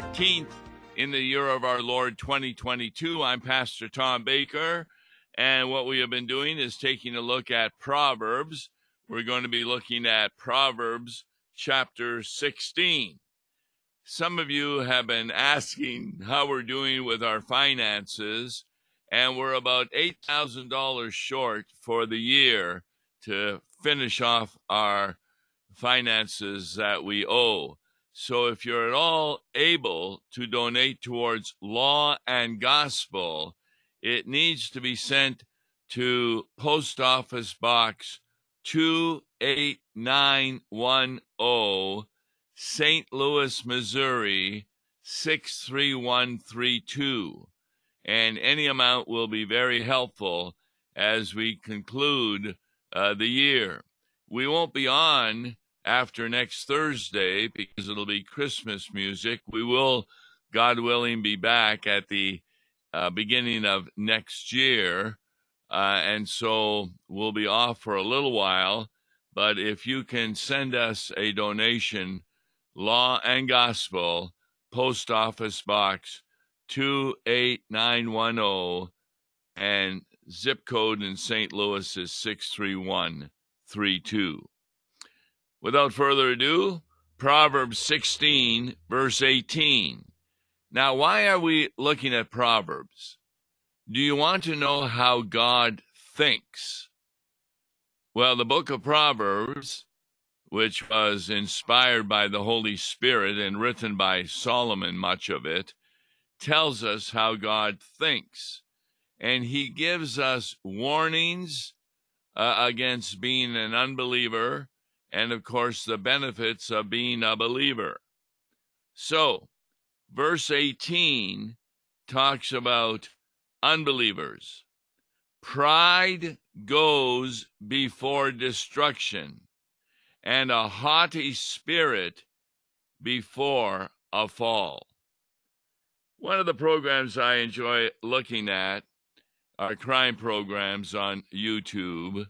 14th in the year of our Lord 2022. I'm Pastor Tom Baker, and what we have been doing is taking a look at Proverbs. We're going to be looking at Proverbs chapter 16. Some of you have been asking how we're doing with our finances, and we're about $8,000 short for the year to finish off our finances that we owe. So if you're at all able to donate towards Law and Gospel, it needs to be sent to Post Office Box 28910, St. Louis, Missouri, 63132. And any amount will be very helpful as we conclude the year. We won't be on after next Thursday because it'll be Christmas music. We will, God willing, be back at the beginning of next year. And so we'll be off for a little while. But if you can send us a donation, Law and Gospel, Post Office Box 28910, and zip code in St. Louis is 63132. Without further ado, Proverbs 16, verse 18. Now, why are we looking at Proverbs? Do you want to know how God thinks? Well, the book of Proverbs, which was inspired by the Holy Spirit and written by Solomon, much of it, tells us how God thinks. And he gives us warnings against being an unbeliever, and, of course, the benefits of being a believer. So, verse 18 talks about unbelievers. Pride goes before destruction, and a haughty spirit before a fall. One of the programs I enjoy looking at are crime programs on YouTube,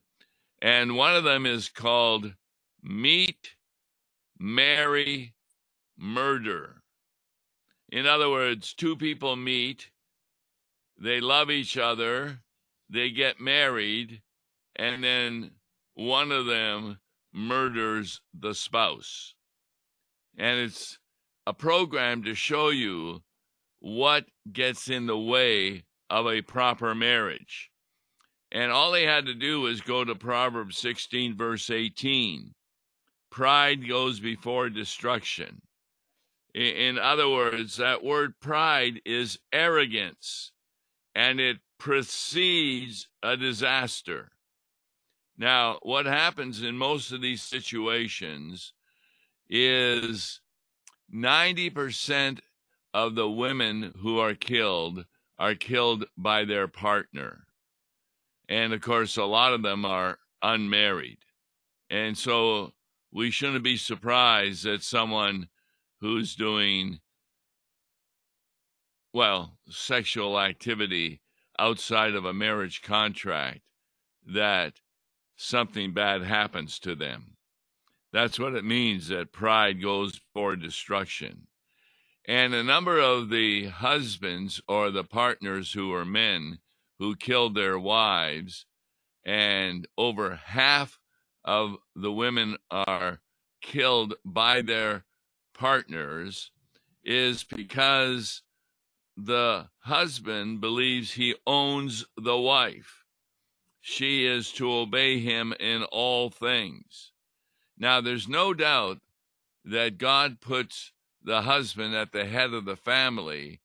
and one of them is called Meet, Marry, Murder. In other words, two people meet, they love each other, they get married, and then one of them murders the spouse. And it's a program to show you what gets in the way of a proper marriage. And all they had to do was go to Proverbs 16, verse 18. Pride goes before destruction. In other words, that word pride is arrogance, and it precedes a disaster. Now, what happens in most of these situations is 90% of the women who are killed by their partner. And, of course, a lot of them are unmarried. And so we shouldn't be surprised that someone who's doing, well, sexual activity outside of a marriage contract, that something bad happens to them. That's what it means that pride goes for destruction. And a number of the husbands or the partners who are men who killed their wives, and over half of the women are killed by their partners, is because the husband believes he owns the wife. She is to obey him in all things. Now, there's no doubt that God puts the husband at the head of the family,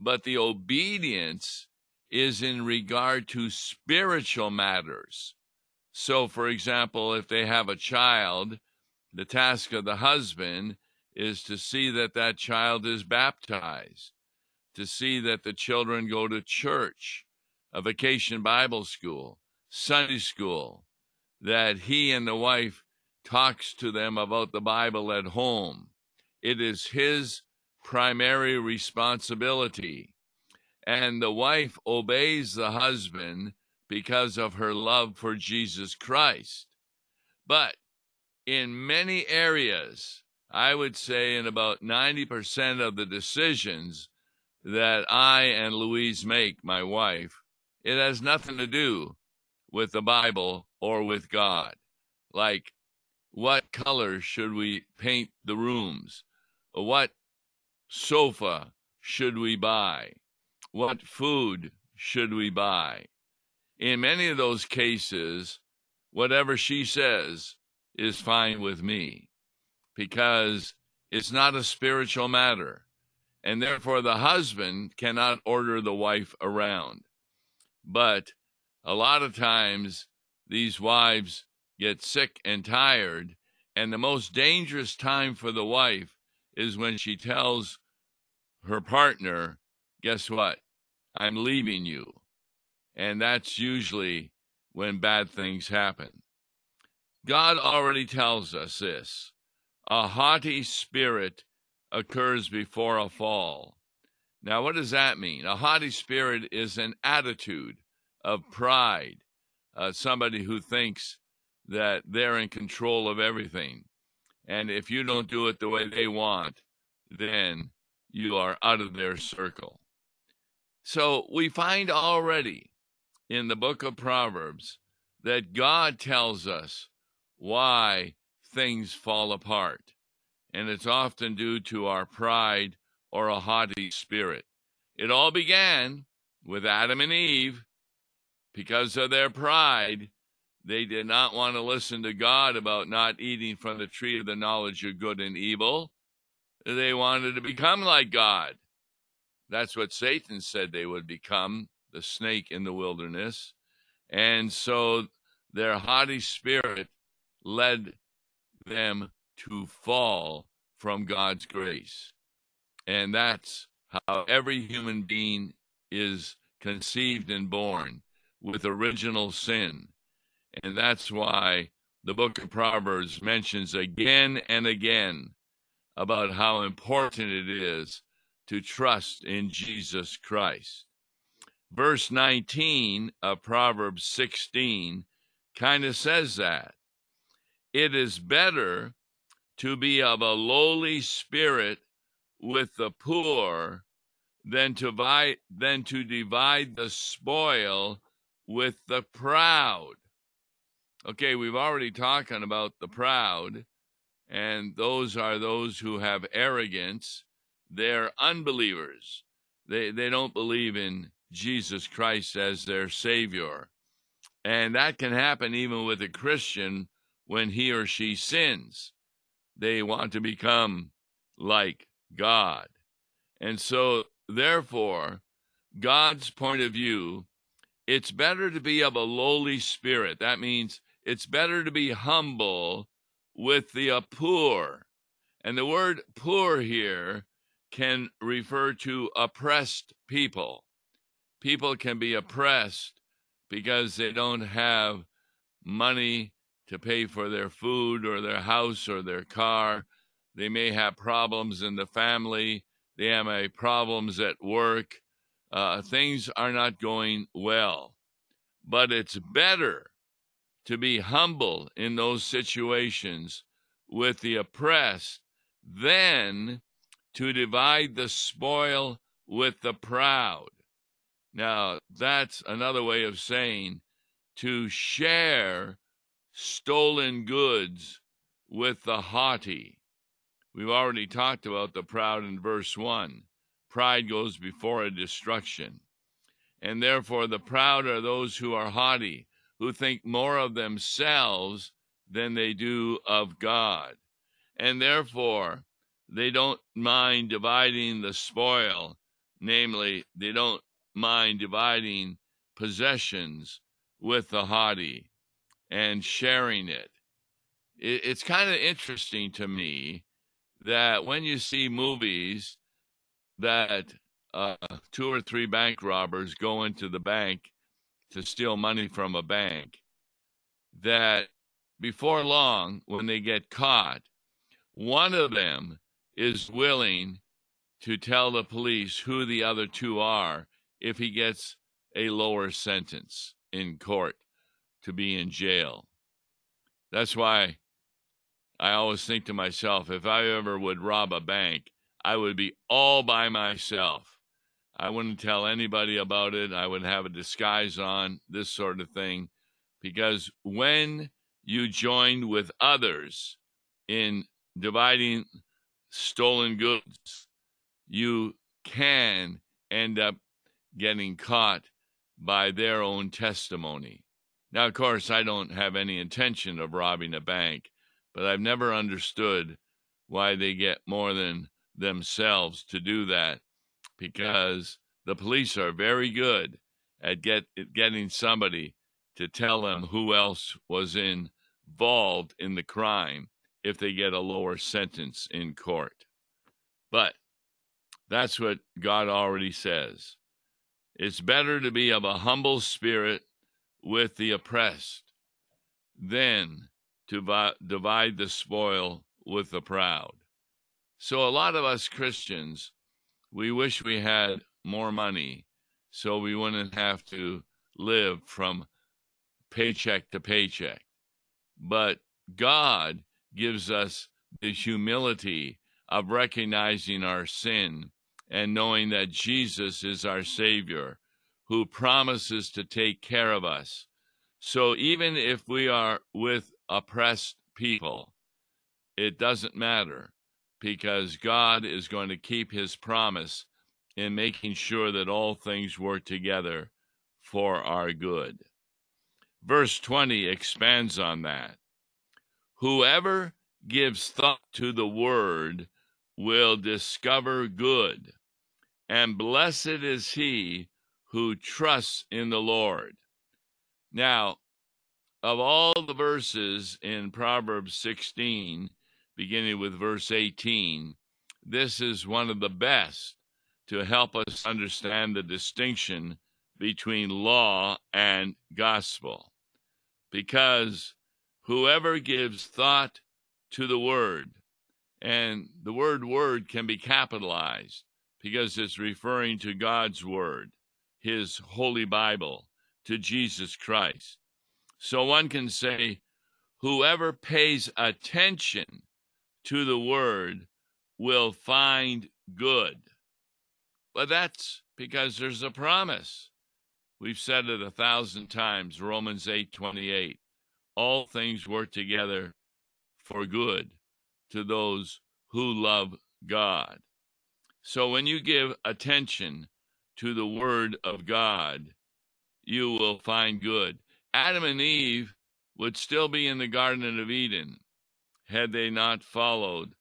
but the obedience is in regard to spiritual matters. So, for example, if they have a child, the task of the husband is to see that that child is baptized, to see that the children go to church, a vacation Bible school, Sunday school, that he and the wife talks to them about the Bible at home. It is his primary responsibility. And the wife obeys the husband because of her love for Jesus Christ. But in many areas, I would say in about 90% of the decisions that I and Louise make, my wife, it has nothing to do with the Bible or with God. Like, what color should we paint the rooms? What sofa should we buy? What food should we buy? In many of those cases, whatever she says is fine with me, because it's not a spiritual matter, and therefore the husband cannot order the wife around. But a lot of times these wives get sick and tired, and the most dangerous time for the wife is when she tells her partner, guess what? I'm leaving you. And that's usually when bad things happen. God already tells us this. A haughty spirit occurs before a fall. Now, what does that mean? A haughty spirit is an attitude of pride, somebody who thinks that they're in control of everything. And if you don't do it the way they want, then you are out of their circle. So we find already in the book of Proverbs that God tells us why things fall apart. And it's often due to our pride or a haughty spirit. It all began with Adam and Eve. Because of their pride, they did not want to listen to God about not eating from the tree of the knowledge of good and evil. They wanted to become like God. That's what Satan said they would become, the snake in the wilderness. And so their haughty spirit led them to fall from God's grace. And that's how every human being is conceived and born, with original sin. And that's why the book of Proverbs mentions again and again about how important it is to trust in Jesus Christ. Verse 19 of Proverbs 16 kind of says that. It is better to be of a lowly spirit with the poor than to divide the spoil with the proud. Okay, we've already talked about the proud, and those are those who have arrogance. They're unbelievers. They don't believe in Jesus Christ as their Savior. And that can happen even with a Christian when he or she sins. They want to become like God. And so, therefore, God's point of view, it's better to be of a lowly spirit. That means it's better to be humble with the poor. And the word poor here can refer to oppressed people. People can be oppressed because they don't have money to pay for their food or their house or their car. They may have problems in the family. They may have problems at work. Things are not going well, but it's better to be humble in those situations with the oppressed than to divide the spoil with the proud. Now, that's another way of saying to share stolen goods with the haughty. We've already talked about the proud in verse 1. Pride goes before a destruction. And therefore, the proud are those who are haughty, who think more of themselves than they do of God. And therefore, they don't mind dividing the spoil, namely, they don't mind dividing possessions with the haughty and sharing it. It's kind of interesting to me that when you see movies that two or three bank robbers go into the bank to steal money from a bank, that before long, when they get caught, one of them is willing to tell the police who the other two are if he gets a lower sentence in court to be in jail. That's why I always think to myself, if I ever would rob a bank, I would be all by myself. I wouldn't tell anybody about it. I would have a disguise on, this sort of thing. Because when you joined with others in dividing stolen goods, you can end up getting caught by their own testimony. Now, of course, I don't have any intention of robbing a bank, but I've never understood why they get more than themselves to do that, because the police are very good at getting somebody to tell them who else was involved in the crime if they get a lower sentence in court. But that's what God already says. It's better to be of a humble spirit with the oppressed than to divide the spoil with the proud. So a lot of us Christians, we wish we had more money so we wouldn't have to live from paycheck to paycheck. But God gives us the humility of recognizing our sin and knowing that Jesus is our Savior, who promises to take care of us. So even if we are with oppressed people, it doesn't matter, because God is going to keep his promise in making sure that all things work together for our good. Verse 20 expands on that. Whoever gives thought to the word will discover good, and blessed is he who trusts in the Lord. Now, of all the verses in Proverbs 16, beginning with verse 18, this is one of the best to help us understand the distinction between law and gospel. Because whoever gives thought to the word, and the word "word" can be capitalized because it's referring to God's word, his holy Bible, to Jesus Christ. So one can say, whoever pays attention to the word will find good. But that's because there's a promise. We've said it 1,000 times, Romans 8:28. All things work together for good to those who love God. So when you give attention to the word of God, you will find good. Adam and Eve would still be in the Garden of Eden had they not followed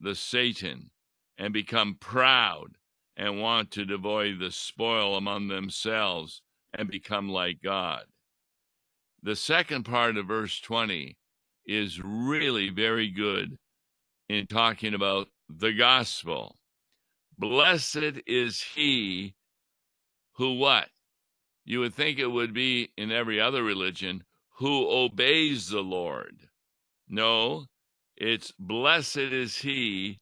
the Satan and become proud and want to devour the spoil among themselves and become like God. The second part of verse 20 is really very good in talking about the gospel. Blessed is he who what? You would think it would be in every other religion, who obeys the Lord. No, it's blessed is he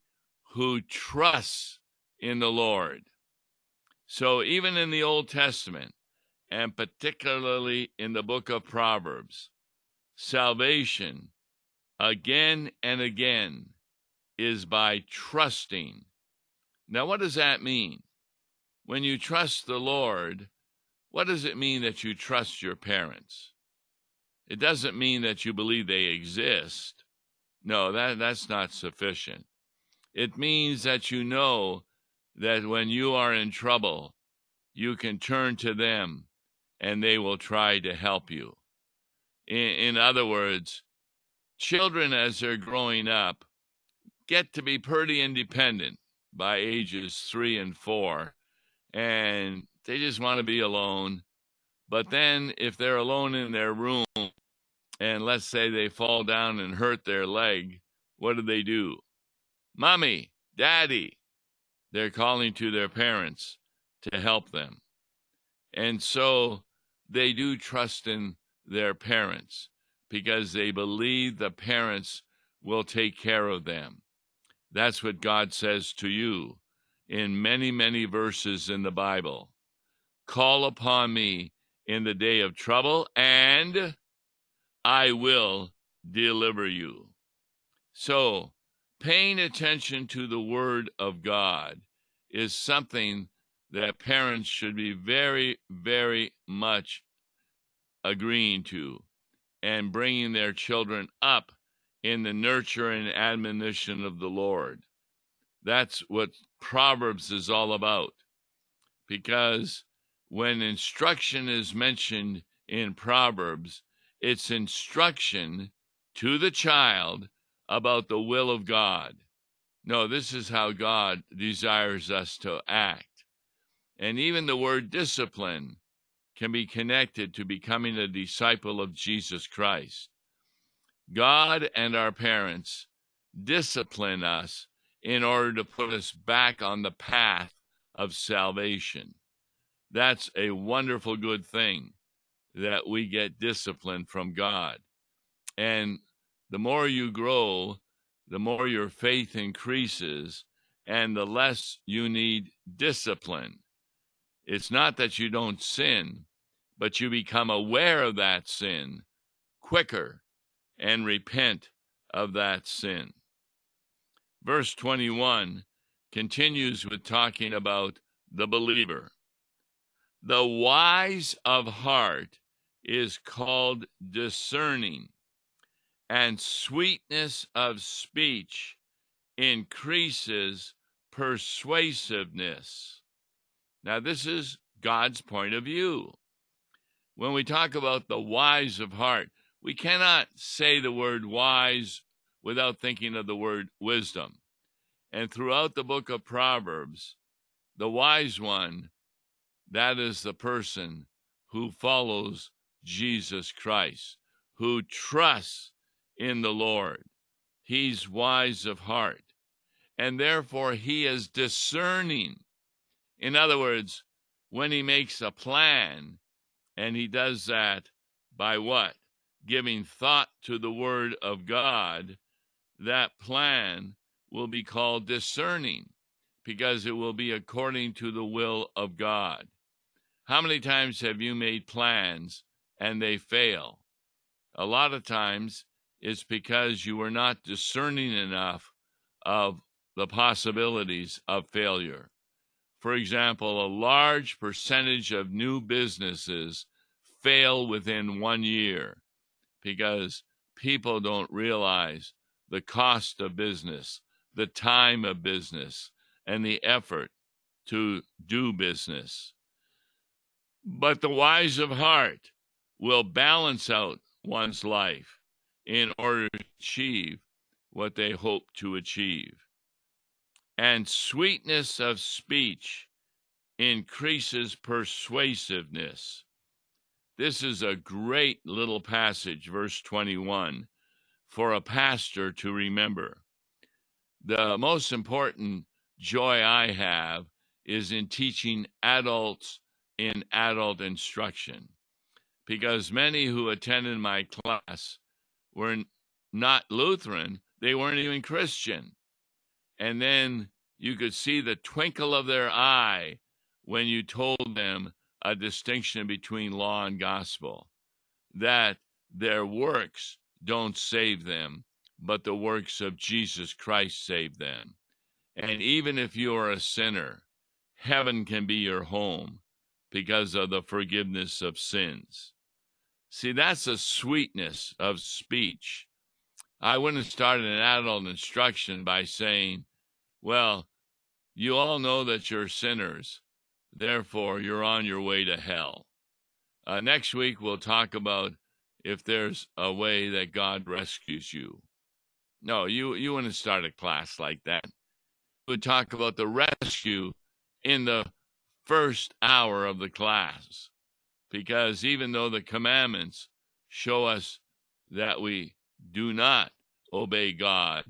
who trusts in the Lord. So even in the Old Testament, and particularly in the book of Proverbs, salvation again and again is by trusting. Now, what does that mean? When you trust the Lord, what does it mean that you trust your parents? It doesn't mean that you believe they exist. No, that's not sufficient. It means that you know that when you are in trouble, you can turn to them and they will try to help you. In other words, children as they're growing up get to be pretty independent by ages 3 and 4, and they just want to be alone. But then if they're alone in their room, and let's say they fall down and hurt their leg, what do? Mommy, Daddy. They're calling to their parents to help them. And so they do trust in their parents because they believe the parents will take care of them. That's what God says to you in many, many verses in the Bible. Call upon me in the day of trouble, and I will deliver you. So paying attention to the Word of God is something that parents should be very, very much agreeing to and bringing their children up in the nurture and admonition of the Lord. That's what Proverbs is all about, because when instruction is mentioned in Proverbs, it's instruction to the child about the will of God. No, this is how God desires us to act. And even the word discipline can be connected to becoming a disciple of Jesus Christ. God and our parents discipline us in order to put us back on the path of salvation. That's a wonderful good thing, that we get discipline from God. And the more you grow, the more your faith increases, and the less you need discipline. It's not that you don't sin, but you become aware of that sin quicker and repent of that sin. Verse 21 continues with talking about the believer. The wise of heart is called discerning, and sweetness of speech increases persuasiveness. Now, this is God's point of view. When we talk about the wise of heart, we cannot say the word wise without thinking of the word wisdom. And throughout the book of Proverbs, the wise one, that is the person who follows Jesus Christ, who trusts in the Lord. He's wise of heart, and therefore he is discerning. In other words, when he makes a plan, and he does that by what? Giving thought to the Word of God, that plan will be called discerning, because it will be according to the will of God. How many times have you made plans and they fail? A lot of times it's because you were not discerning enough of the possibilities of failure. For example, a large percentage of new businesses fail within 1 year because people don't realize the cost of business, the time of business, and the effort to do business. But the wise of heart will balance out one's life in order to achieve what they hope to achieve. And sweetness of speech increases persuasiveness. This is a great little passage, verse 21, for a pastor to remember. The most important joy I have is in teaching adults in adult instruction, because many who attended my class were not Lutheran, they weren't even Christian. And then you could see the twinkle of their eye when you told them a distinction between law and gospel, that their works don't save them, but the works of Jesus Christ save them. And even if you are a sinner, heaven can be your home, because of the forgiveness of sins. See, that's a sweetness of speech. I wouldn't start an adult instruction by saying, well, you all know that you're sinners, therefore you're on your way to hell. Next week we'll talk about if there's a way that God rescues you. No, you wouldn't start a class like that. We'll talk about the rescue in the first hour of the class, because even though the commandments show us that we do not obey God,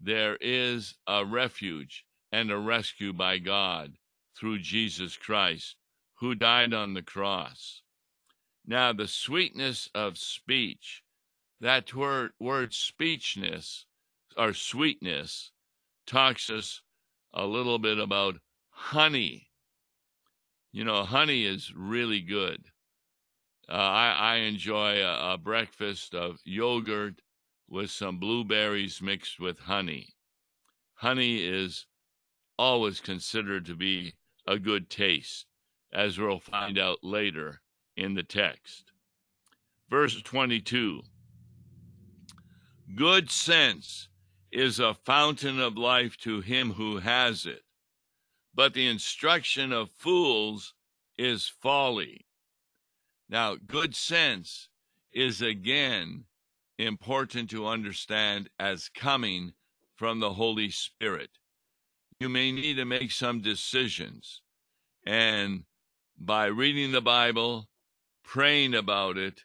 there is a refuge and a rescue by God through Jesus Christ, who died on the cross. Now, the sweetness of speech, that word speechness or sweetness talks us a little bit about honey. You know, honey is really good. I enjoy a breakfast of yogurt with some blueberries mixed with honey. Honey is always considered to be a good taste, as we'll find out later in the text. Verse 22, good sense is a fountain of life to him who has it, but the instruction of fools is folly. Now, good sense is again important to understand as coming from the Holy Spirit. You may need to make some decisions, and by reading the Bible, praying about it,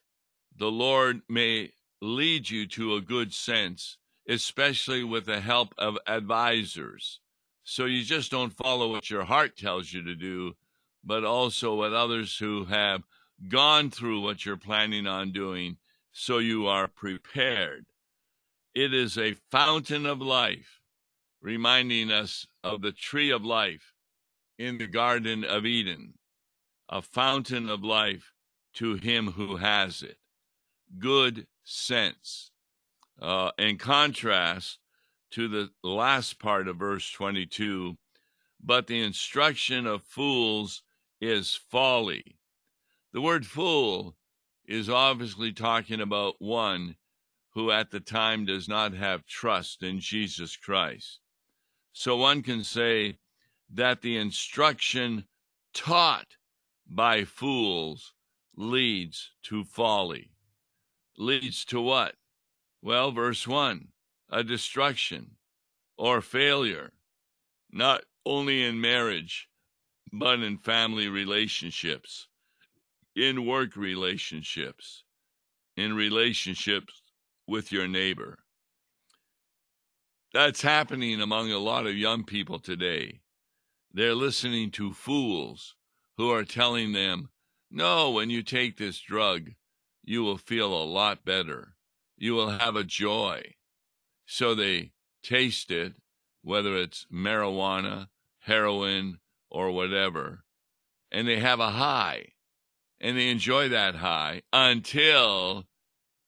the Lord may lead you to a good sense, especially with the help of advisors. So you just don't follow what your heart tells you to do, but also with others who have gone through what you're planning on doing, so you are prepared. It is a fountain of life, reminding us of the tree of life in the Garden of Eden, a fountain of life to him who has it. Good sense. In contrast to the last part of verse 22, but the instruction of fools is folly. The word fool is obviously talking about one who at the time does not have trust in Jesus Christ. So one can say that the instruction taught by fools leads to folly. Leads to what? Well, verse 1, a destruction or failure, not only in marriage, but in family relationships, in work relationships, in relationships with your neighbor. That's happening among a lot of young people today. They're listening to fools who are telling them, no, when you take this drug, you will feel a lot better. You will have a joy. So they taste it, whether it's marijuana, heroin, or whatever, and they have a high, and they enjoy that high until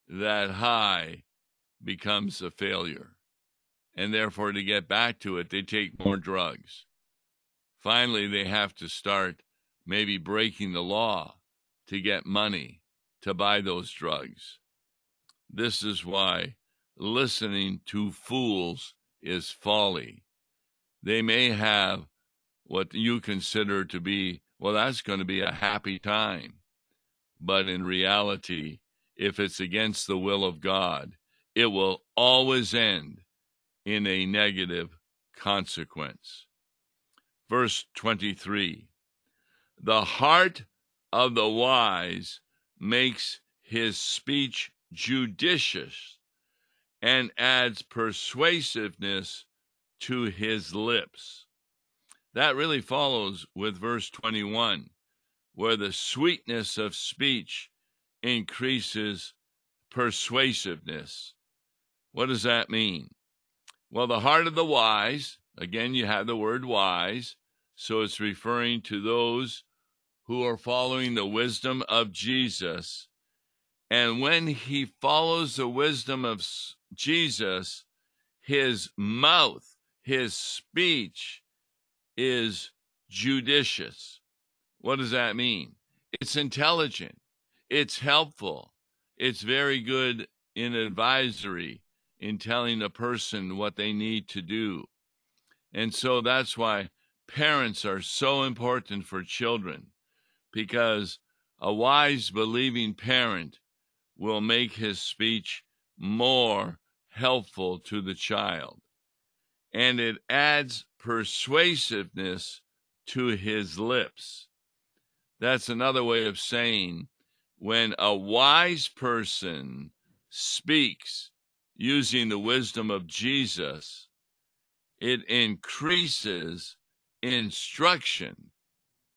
that high becomes a failure. And therefore, to get back to it, they take more drugs. Finally, they have to start maybe breaking the law to get money to buy those drugs. This is why listening to fools is folly. They may have what you consider to be, well, that's going to be a happy time. But in reality, if it's against the will of God, it will always end in a negative consequence. Verse 23, the heart of the wise makes his speech judicious and adds persuasiveness to his lips. That really follows with verse 21, where the sweetness of speech increases persuasiveness. What does that mean? Well, the heart of the wise, again, you have the word wise, so it's referring to those who are following the wisdom of Jesus. And when he follows the wisdom of Jesus, his mouth, his speech is judicious. What does that mean? It's intelligent. It's helpful. It's very good in advisory, in telling a person what they need to do. And so that's why parents are so important for children, because a wise, believing parent will make his speech more helpful to the child. And it adds persuasiveness to his lips. That's another way of saying when a wise person speaks using the wisdom of Jesus, it increases instruction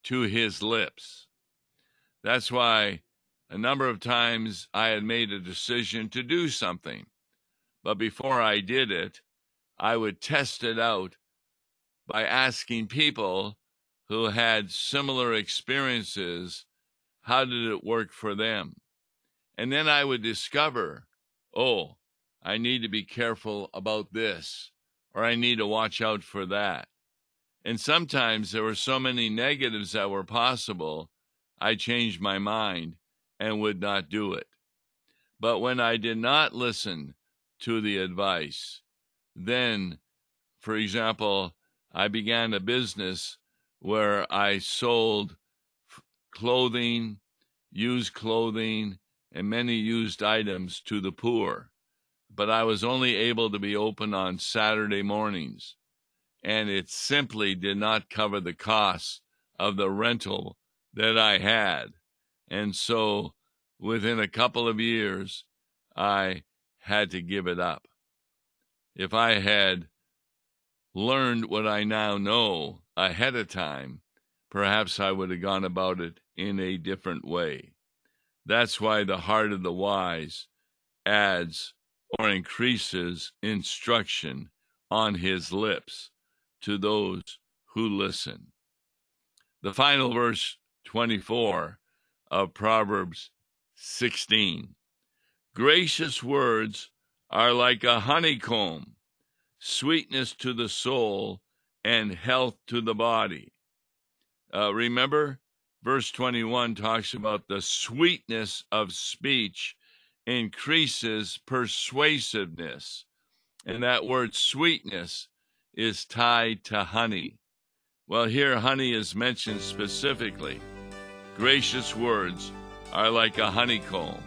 to his lips. That's why a number of times I had made a decision to do something, but before I did it, I would test it out by asking people who had similar experiences, how did it work for them? And then I would discover, oh, I need to be careful about this, or I need to watch out for that. And sometimes there were so many negatives that were possible, I changed my mind and would not do it. But when I did not listen to the advice, then, for example, I began a business where I sold clothing, used clothing, and many used items to the poor. But I was only able to be open on Saturday mornings, and it simply did not cover the costs of the rental that I had. And so within a couple of years, I had to give it up. If I had learned what I now know ahead of time, perhaps I would have gone about it in a different way. That's why the heart of the wise adds or increases instruction on his lips to those who listen. The final verse 24 of Proverbs 16. Gracious words are like a honeycomb, sweetness to the soul and health to the body. Remember, verse 21 talks about the sweetness of speech increases persuasiveness. And that word sweetness is tied to honey. Well, here honey is mentioned specifically. Gracious words are like a honeycomb.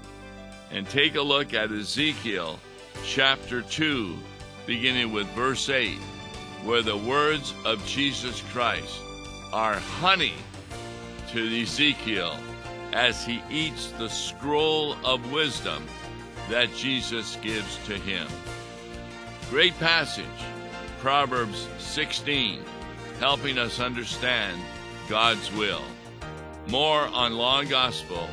And take a look at Ezekiel chapter 2, beginning with verse 8, where the words of Jesus Christ are honey to Ezekiel as he eats the scroll of wisdom that Jesus gives to him. Great passage, Proverbs 16, helping us understand God's will. More on Law and Gospel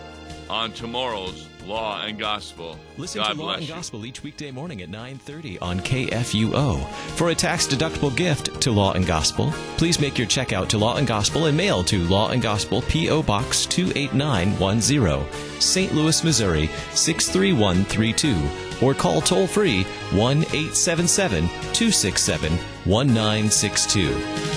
on tomorrow's Law and Gospel. Listen to Law and Gospel each weekday morning at 9:30 on KFUO. For a tax-deductible gift to Law and Gospel, please make your check out to Law and Gospel and mail to Law and Gospel, P.O. Box 28910, St. Louis, Missouri 63132, or call toll-free 1-877-267-1962.